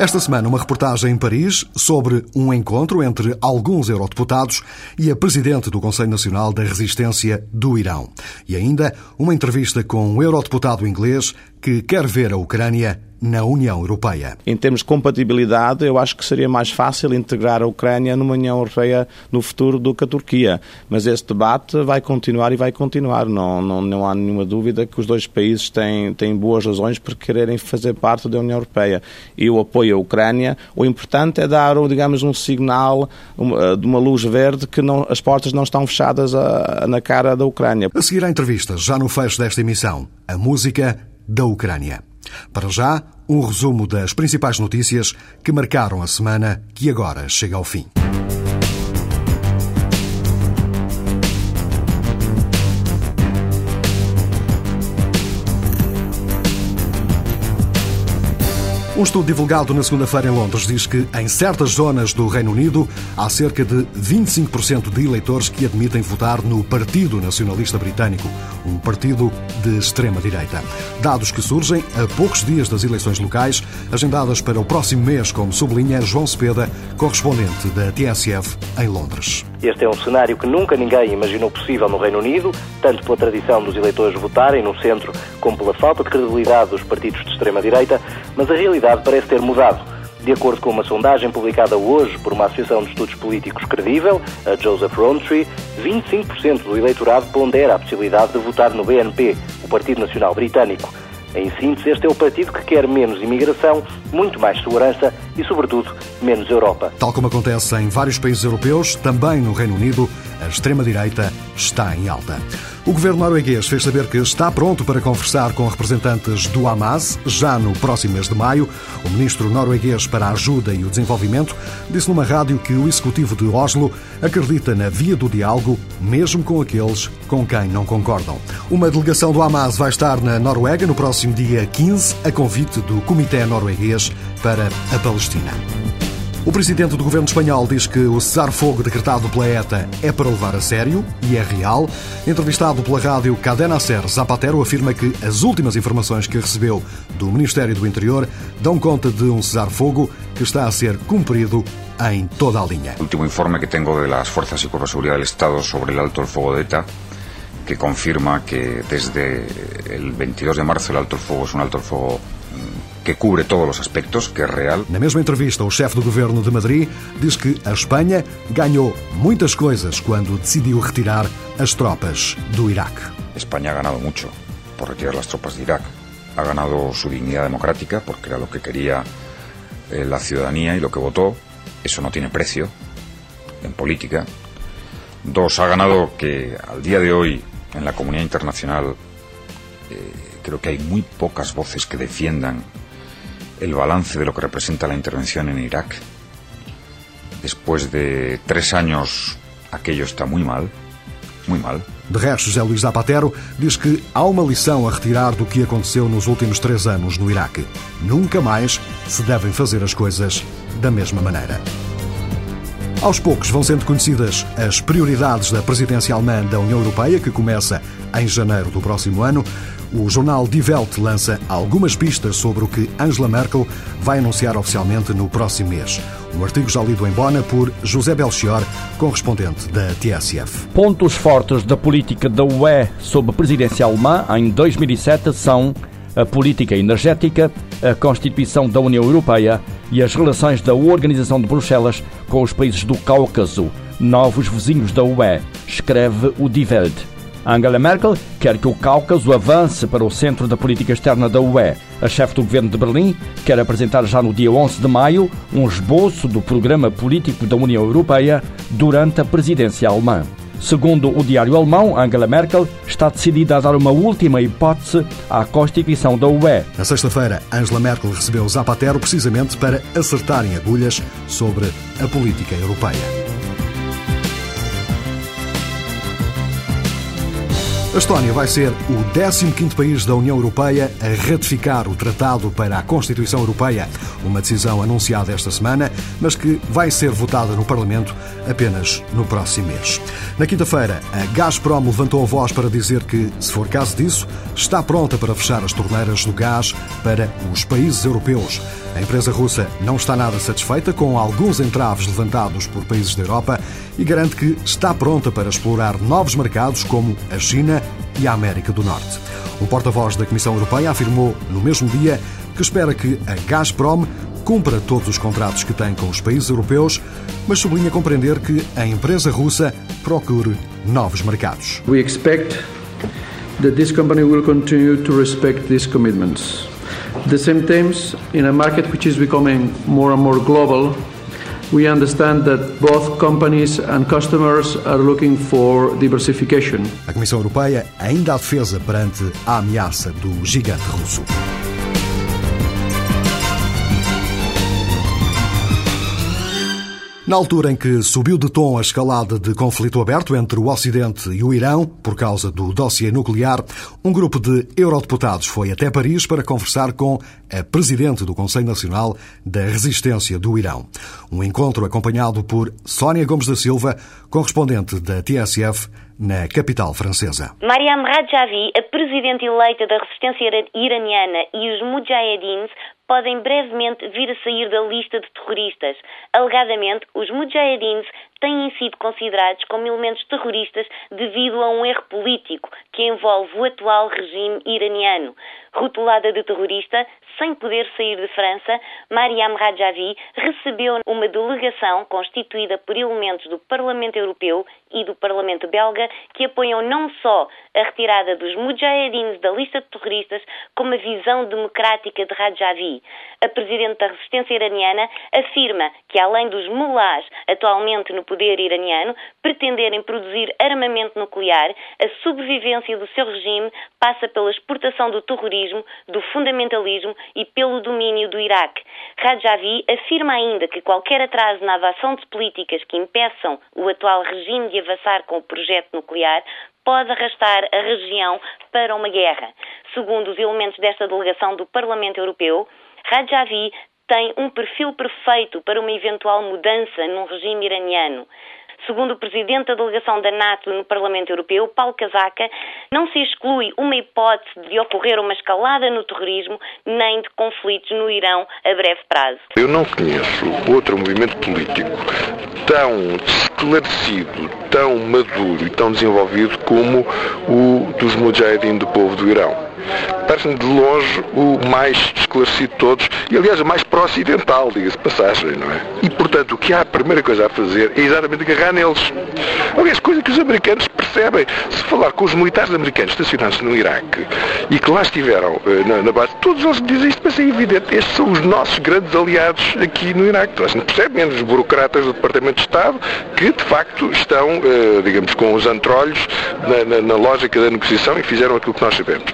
Esta semana, uma reportagem em Paris sobre um encontro entre alguns eurodeputados e a presidente do Conselho Nacional da Resistência do Irão. E ainda, uma entrevista com um eurodeputado inglês que quer ver a Ucrânia na União Europeia. Em termos de compatibilidade, eu acho que seria mais fácil integrar a Ucrânia numa União Europeia no futuro do que a Turquia. Mas esse debate vai continuar e vai continuar. Não há nenhuma dúvida que os dois países têm boas razões por quererem fazer parte da União Europeia. E o apoio à Ucrânia, o importante é dar, digamos, um sinal de uma luz verde que não, as portas não estão fechadas na cara da Ucrânia. A seguir à entrevista, já no fecho desta emissão, a música da Ucrânia. Para já, um resumo das principais notícias que marcaram a semana que agora chega ao fim. Um estudo divulgado na segunda-feira em Londres diz que, em certas zonas do Reino Unido, há cerca de 25% de eleitores que admitem votar no Partido Nacionalista Britânico, um partido de extrema-direita. Dados que surgem a poucos dias das eleições locais, agendadas para o próximo mês, como sublinha João Cepeda, correspondente da TSF em Londres. Este é um cenário que nunca ninguém imaginou possível no Reino Unido, tanto pela tradição dos eleitores votarem no centro como pela falta de credibilidade dos partidos de extrema-direita, mas a realidade parece ter mudado. De acordo com uma sondagem publicada hoje por uma associação de estudos políticos credível, a Joseph Rowntree, 25% do eleitorado pondera a possibilidade de votar no BNP, o Partido Nacional Britânico. Em síntese, este é o partido que quer menos imigração, muito mais segurança e, sobretudo, menos Europa. Tal como acontece em vários países europeus, também no Reino Unido, a extrema-direita está em alta. O governo norueguês fez saber que está pronto para conversar com representantes do Hamas já no próximo mês de maio. O ministro norueguês para a Ajuda e o Desenvolvimento disse numa rádio que o executivo de Oslo acredita na via do diálogo, mesmo com aqueles com quem não concordam. Uma delegação do Hamas vai estar na Noruega no próximo dia 15, a convite do Comitê Norueguês para a Palestina. O presidente do governo espanhol diz que o cessar-fogo decretado pela ETA é para levar a sério e é real. Entrevistado pela rádio Cadena Ser, Zapatero afirma que as últimas informações que recebeu do Ministério do Interior dão conta de um cessar-fogo que está a ser cumprido em toda a linha. O último informe que tenho das Forças e Cuerpos de Seguridad do Estado sobre o alto fogo de ETA, que confirma que desde o 22 de março o alto fogo é um alto fogo que cubre todos os aspectos, que é real. Na mesma entrevista, o chefe do governo de Madrid diz que a Espanha ganhou muitas coisas quando decidiu retirar as tropas do Iraque. Espanha ha ganado mucho por retirar as tropas de Irak. Ha ganado su dignidad democrática, porque era lo que quería la ciudadanía y lo que votó. Eso no tiene precio en política. Dos, ha ganado que al día de hoy en la comunidad internacional creo que hay muy pocas voces que defiendan el balance de lo que representa la intervención en Irak. Después de 3 años, aquello está muy mal, muy mal. De resto, José Luís Zapatero diz que há uma lição a retirar do que aconteceu nos últimos 3 anos no Iraque. Nunca mais se devem fazer as coisas da mesma maneira. Aos poucos vão sendo conhecidas as prioridades da presidência alemã da União Europeia, que começa em janeiro do próximo ano. O jornal Die Welt lança algumas pistas sobre o que Angela Merkel vai anunciar oficialmente no próximo mês. Um artigo já lido em Bona por José Belchior, correspondente da TSF. Pontos fortes da política da UE sob a presidência alemã em 2007 são a política energética, a Constituição da União Europeia e as relações da Organização de Bruxelas com os países do Cáucaso, novos vizinhos da UE, escreve o Die Welt. Angela Merkel quer que o Cáucaso avance para o centro da política externa da UE. A chefe do governo de Berlim quer apresentar já no dia 11 de maio um esboço do programa político da União Europeia durante a presidência alemã. Segundo o diário alemão, Angela Merkel está decidida a dar uma última hipótese à Constituição da UE. Na sexta-feira, Angela Merkel recebeu Zapatero precisamente para acertarem agulhas sobre a política europeia. A Estónia vai ser o 15º país da União Europeia a ratificar o Tratado para a Constituição Europeia, uma decisão anunciada esta semana, mas que vai ser votada no Parlamento apenas no próximo mês. Na quinta-feira, a Gazprom levantou a voz para dizer que, se for caso disso, está pronta para fechar as torneiras do gás para os países europeus. A empresa russa não está nada satisfeita com alguns entraves levantados por países da Europa e garante que está pronta para explorar novos mercados como a China e a América do Norte. O porta-voz da Comissão Europeia afirmou, no mesmo dia, que espera que a Gazprom cumpra todos os contratos que tem com os países europeus, mas sublinha compreender que a empresa russa procure novos mercados. We expect that this company will continue to respect these commitments. At the same time, in a market which is becoming more and more global, we understand that both companies and customers are looking for diversification. A Comissão Europeia ainda há defesa perante a ameaça do gigante russo. Na altura em que subiu de tom a escalada de conflito aberto entre o Ocidente e o Irão, por causa do dossiê nuclear, um grupo de eurodeputados foi até Paris para conversar com a presidente do Conselho Nacional da Resistência do Irão. Um encontro acompanhado por Sónia Gomes da Silva, correspondente da TSF, na capital francesa. Maryam Rajavi, a presidente eleita da resistência iraniana, e os Mujahedin podem brevemente vir a sair da lista de terroristas. Alegadamente, os Mujahedin têm sido considerados como elementos terroristas devido a um erro político que envolve o atual regime iraniano. Rotulada de terrorista, sem poder sair de França, Maryam Rajavi recebeu uma delegação constituída por elementos do Parlamento Europeu e do Parlamento Belga que apoiam não só a retirada dos Mujahedin da lista de terroristas, como a visão democrática de Rajavi. A presidente da resistência iraniana afirma que, além dos mulás atualmente no poder iraniano pretenderem produzir armamento nuclear, a sobrevivência do seu regime passa pela exportação do terrorismo, do fundamentalismo e pelo domínio do Iraque. Rajavi afirma ainda que qualquer atraso na adoção de políticas que impeçam o atual regime de avançar com o projeto nuclear pode arrastar a região para uma guerra. Segundo os elementos desta delegação do Parlamento Europeu, Rajavi tem um perfil perfeito para uma eventual mudança num regime iraniano. Segundo o presidente da delegação da NATO no Parlamento Europeu, Paulo Casaca, não se exclui uma hipótese de ocorrer uma escalada no terrorismo nem de conflitos no Irão a breve prazo. Eu não conheço outro movimento político tão esclarecido, tão maduro e tão desenvolvido como o dos Mujahedin do povo do Irão. Parece-me de longe o mais esclarecido de todos e, aliás, o mais pró-ocidental, diga-se passagem, não é? E, portanto, o que há a primeira coisa a fazer é exatamente agarrar neles. Aliás, coisa que os americanos percebem. Se falar com os militares americanos estacionados no Iraque e que lá estiveram na base, todos eles dizem isto, mas é evidente, estes são os nossos grandes aliados aqui no Iraque. Então, a gente percebe, menos os burocratas do Departamento de Estado, que, de facto, estão, digamos, com os antrolhos na lógica da negociação e fizeram aquilo que nós sabemos.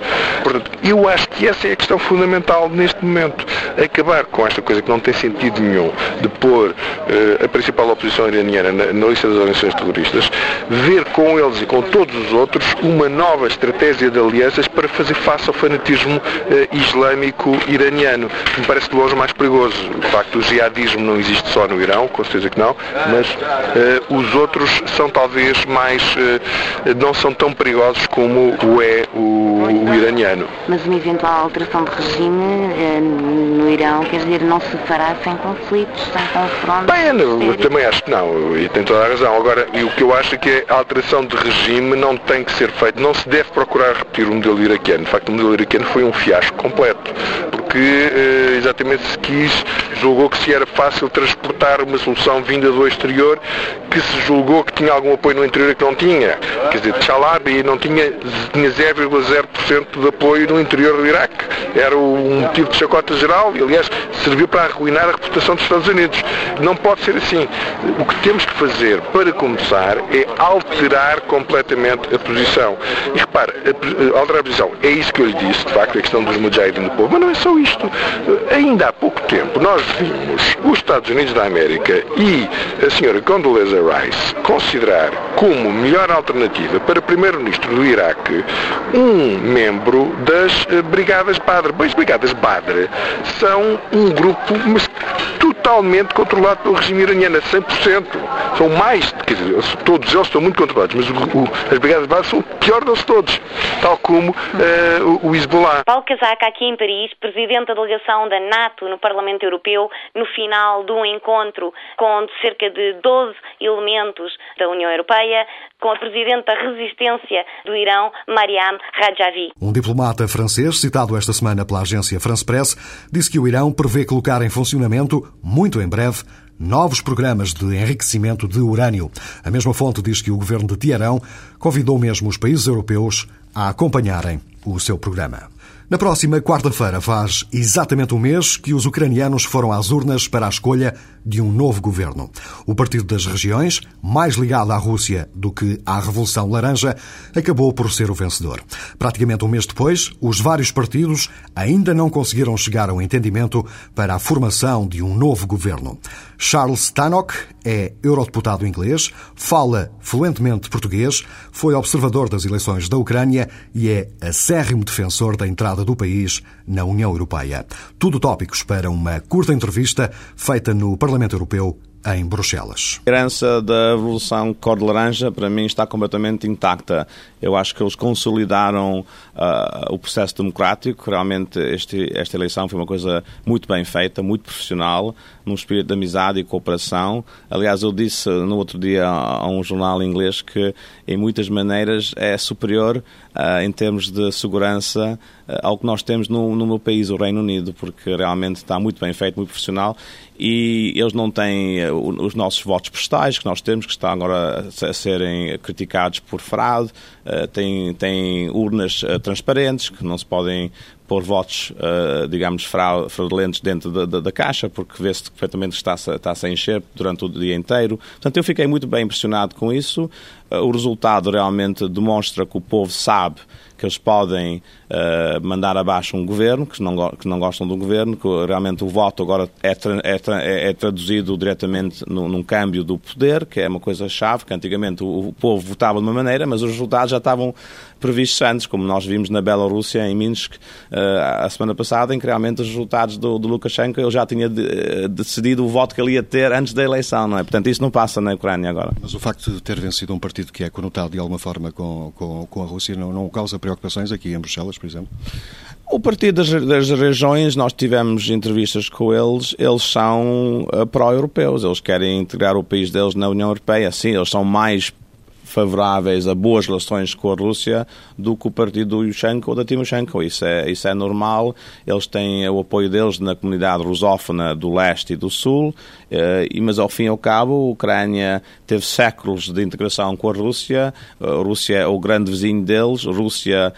Portanto, eu acho que essa é a questão fundamental neste momento. Acabar com esta coisa que não tem sentido nenhum de pôr a principal oposição iraniana na lista das organizações terroristas, ver com eles e com todos os outros uma nova estratégia de alianças para fazer face ao fanatismo islâmico iraniano, que me parece de longe mais perigoso. De facto, o jihadismo não existe só no Irão, com certeza que não, mas os outros são talvez mais, não são tão perigosos como é o iraniano. Mas uma eventual alteração de regime no Irão, quer dizer, não se fará sem conflitos, sem confrontos? Bem, eu também acho que não, e tem toda a razão. Agora, o que eu acho é que a alteração de regime não tem que ser feita, não se deve procurar repetir o modelo iraquiano. De facto, o modelo iraquiano foi um fiasco completo, porque exatamente se quis, julgou que se era fácil transportar uma solução vinda do exterior, que se julgou que tinha algum apoio no interior que não tinha. Quer dizer, Chalabi não tinha 0,0% de apoio no interior do Iraque. Era um motivo de chacota geral e, aliás, serviu para arruinar a reputação dos Estados Unidos. Não pode ser assim. O que temos que fazer, para começar, é alterar completamente a posição. E repare, alterar a posição, é isso que eu lhe disse, de facto, a questão dos Mujahedin do povo, mas não é só isto. Ainda há pouco tempo, nós vimos os Estados Unidos da América e a senhora Condoleezza Rice considerar como melhor alternativa para primeiro-ministro do Iraque um membro das Brigadas Badr. Bem, as Brigadas Badr são um grupo totalmente controlado pelo regime iraniano, a 100%. São mais, quer dizer, todos eles estão muito controlados, mas as Brigadas Badr são o pior deles todos, tal como o Hezbollah. Paulo Casaca, aqui em Paris, presidente da delegação da NATO no Parlamento Europeu, no final de um encontro com cerca de 12 elementos da União Europeia, com a presidente da Resistência do Irão, Maryam Rajavi. Um diplomata francês, citado esta semana pela agência France Press, disse que o Irão prevê colocar em funcionamento, muito em breve, novos programas de enriquecimento de urânio. A mesma fonte diz que o governo de Teherão convidou mesmo os países europeus a acompanharem o seu programa. Na próxima quarta-feira faz exatamente um mês que os ucranianos foram às urnas para a escolha de um novo governo. O Partido das Regiões, mais ligado à Rússia do que à Revolução Laranja, acabou por ser o vencedor. Praticamente um mês depois, os vários partidos ainda não conseguiram chegar a um entendimento para a formação de um novo governo. Charles Tannock é eurodeputado inglês, fala fluentemente português, foi observador das eleições da Ucrânia e é acérrimo defensor da entrada do país na União Europeia. Tudo tópicos para uma curta entrevista feita no Parlamento Europeu em Bruxelas. A herança da Revolução Cor-de-Laranja, para mim, está completamente intacta. Eu acho que eles consolidaram o processo democrático. Realmente, esta eleição foi uma coisa muito bem feita, muito profissional, num espírito de amizade e cooperação. Aliás, eu disse no outro dia a um jornal inglês que, em muitas maneiras, é superior em termos de segurança ao que nós temos no meu país, o Reino Unido, porque realmente está muito bem feito, muito profissional, e eles não têm os nossos votos postais que nós temos, que estão agora a serem criticados por fraude, têm urnas transparentes que não se podem pôr votos, digamos, fraudulentos dentro da caixa, porque vê-se perfeitamente que está-se a encher durante o dia inteiro. Portanto, eu fiquei muito bem impressionado com isso. O resultado realmente demonstra que o povo sabe que eles podem mandar abaixo um governo, que não gostam do governo, que realmente o voto agora é traduzido diretamente num câmbio do poder, que é uma coisa-chave, que antigamente o povo votava de uma maneira, mas os resultados já estavam previstos antes, como nós vimos na Bielorrússia, em Minsk, a semana passada, em que realmente os resultados do Lukashenko, ele já tinha decidido o voto que ele ia ter antes da eleição, não é? Portanto, isso não passa na Ucrânia agora. Mas o facto de ter vencido um partido que é conotado de alguma forma com a Rússia não causa preocupações aqui em Bruxelas, por exemplo? O Partido das Regiões, nós tivemos entrevistas com eles são pró-europeus, eles querem integrar o país deles na União Europeia, sim, eles são mais favoráveis a boas relações com a Rússia do que o partido do Yushchenko ou da Timoshenko. Isso é normal. Eles têm o apoio deles na comunidade rusófona do leste e do sul, mas ao fim e ao cabo a Ucrânia teve séculos de integração com a Rússia. A Rússia é o grande vizinho deles. A Rússia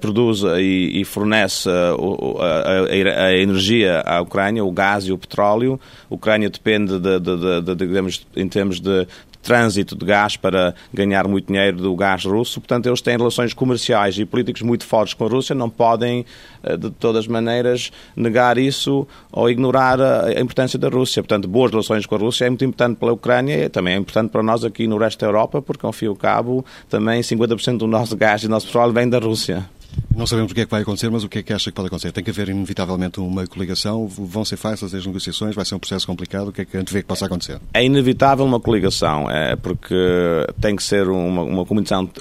produz e fornece a energia à Ucrânia, o gás e o petróleo. A Ucrânia depende, digamos, em termos de trânsito de gás para ganhar muito dinheiro do gás russo. Portanto, eles têm relações comerciais e políticas muito fortes com a Rússia, não podem, de todas as maneiras, negar isso ou ignorar a importância da Rússia. Portanto, boas relações com a Rússia é muito importante para a Ucrânia e também é importante para nós aqui no resto da Europa, porque, ao fim e ao cabo, também 50% do nosso gás e do nosso petróleo vem da Rússia. Não sabemos o que é que vai acontecer, mas o que é que acha que pode acontecer? Tem que haver, inevitavelmente, uma coligação? Vão ser fáceis as negociações? Vai ser um processo complicado? O que é que a gente vê que possa acontecer? É inevitável uma coligação, porque tem que ser uma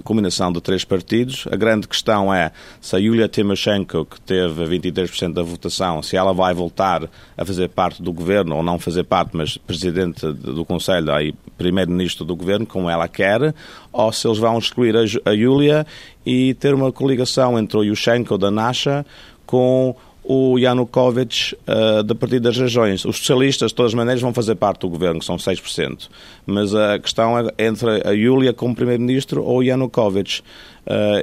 combinação de três partidos. A grande questão é se a Yulia Timoshenko, que teve 23% da votação, se ela vai voltar a fazer parte do governo, ou não fazer parte, mas presidente do Conselho, aí primeiro-ministro do governo, como ela quer, ou se eles vão excluir a Yulia e ter uma coligação entre o Yushchenko da Nasha com o Yanukovych da Partido das Regiões. Os socialistas, de todas as maneiras, vão fazer parte do governo, que são 6%. Mas a questão é entre a Yulia como primeiro-ministro ou o Yanukovych.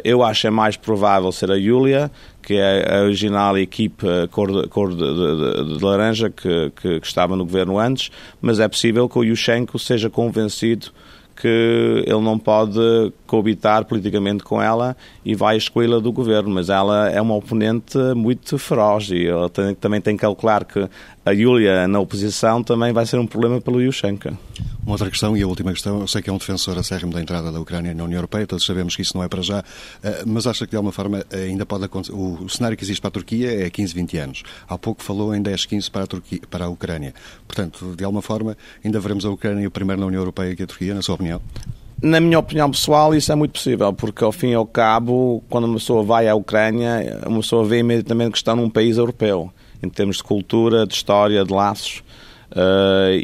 Eu acho é mais provável ser a Yulia, que é a original equipe cor de laranja que estava no governo antes, mas é possível que o Yushchenko seja convencido que ele não pode coabitar politicamente com ela e vai excluí-la do governo, mas ela é uma oponente muito feroz e ele também tem que calcular que a Yulia na oposição também vai ser um problema pelo Yushchenko. Uma outra questão, e a última questão, eu sei que é um defensor acérrimo da entrada da Ucrânia na União Europeia, todos sabemos que isso não é para já, mas acha que de alguma forma ainda pode acontecer, o cenário que existe para a Turquia é 15, 20 anos, há pouco falou em 10, 15 para a Ucrânia, portanto, de alguma forma, ainda veremos a Ucrânia primeiro na União Europeia que a Turquia, na sua opinião? Na minha opinião pessoal, isso é muito possível, porque ao fim e ao cabo, quando uma pessoa vai à Ucrânia, uma pessoa vê imediatamente que está num país europeu, em termos de cultura, de história, de laços,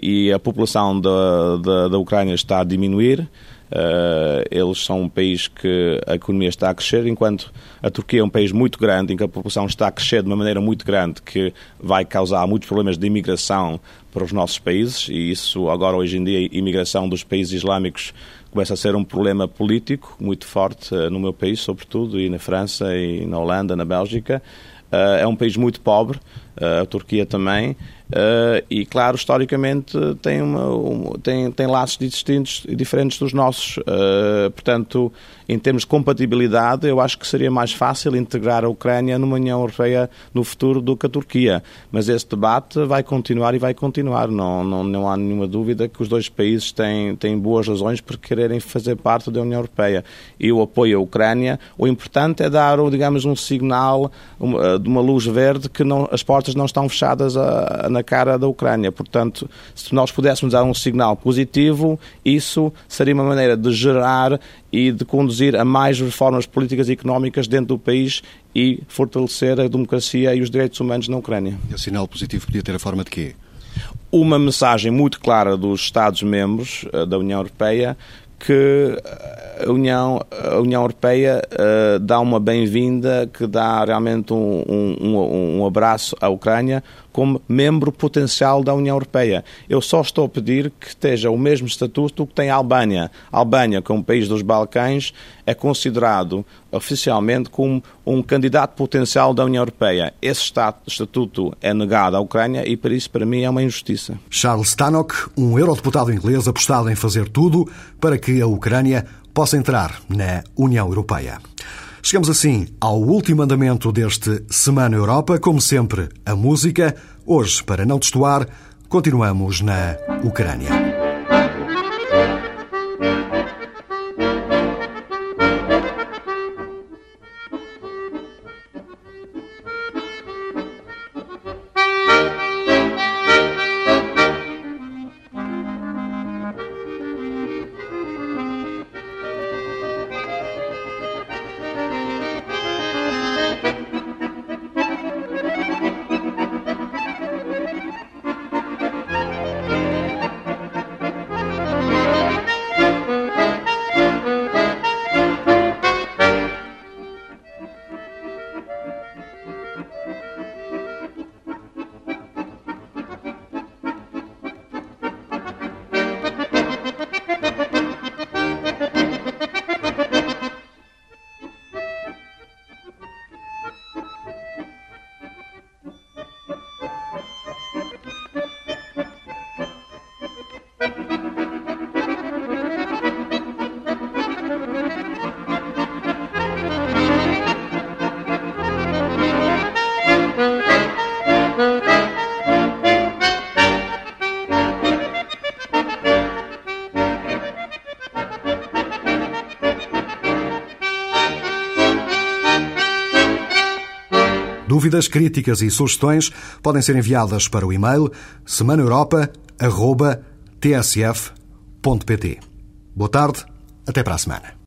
e a população da Ucrânia está a diminuir, eles são um país que a economia está a crescer, enquanto a Turquia é um país muito grande, em que a população está a crescer de uma maneira muito grande, que vai causar muitos problemas de imigração para os nossos países, e isso agora hoje em dia, a imigração dos países islâmicos começa a ser um problema político muito forte no meu país, sobretudo, e na França, e na Holanda, na Bélgica. É um país muito pobre, a Turquia também, e claro, historicamente tem laços distintos e diferentes dos nossos. Portanto, em termos de compatibilidade, eu acho que seria mais fácil integrar a Ucrânia numa União Europeia no futuro do que a Turquia. Mas esse debate vai continuar e vai continuar. Não há nenhuma dúvida que os dois países têm boas razões por quererem fazer parte da União Europeia. E o apoio à Ucrânia, o importante é dar, digamos, um sinal de uma luz verde que não, as portas não estão fechadas na cara da Ucrânia. Portanto, se nós pudéssemos dar um sinal positivo, isso seria uma maneira de gerar e de conduzir a mais reformas políticas e económicas dentro do país e fortalecer a democracia e os direitos humanos na Ucrânia. E o sinal positivo podia ter a forma de quê? Uma mensagem muito clara dos Estados-membros da União Europeia que a União Europeia dá uma bem-vinda, que dá realmente um abraço à Ucrânia como membro potencial da União Europeia. Eu só estou a pedir que esteja o mesmo estatuto que tem a Albânia. A Albânia, como país dos Balcãs, é considerado oficialmente como um candidato potencial da União Europeia. Esse estatuto é negado à Ucrânia e, por isso, para mim, é uma injustiça. Charles Tannock, um eurodeputado inglês apostado em fazer tudo para que a Ucrânia possa entrar na União Europeia. Chegamos assim ao último andamento deste Semana Europa. Como sempre, a música. Hoje, para não destoar, continuamos na Ucrânia. Dúvidas, críticas e sugestões podem ser enviadas para o e-mail semanaeuropa@tsf.pt. Boa tarde, até para a semana.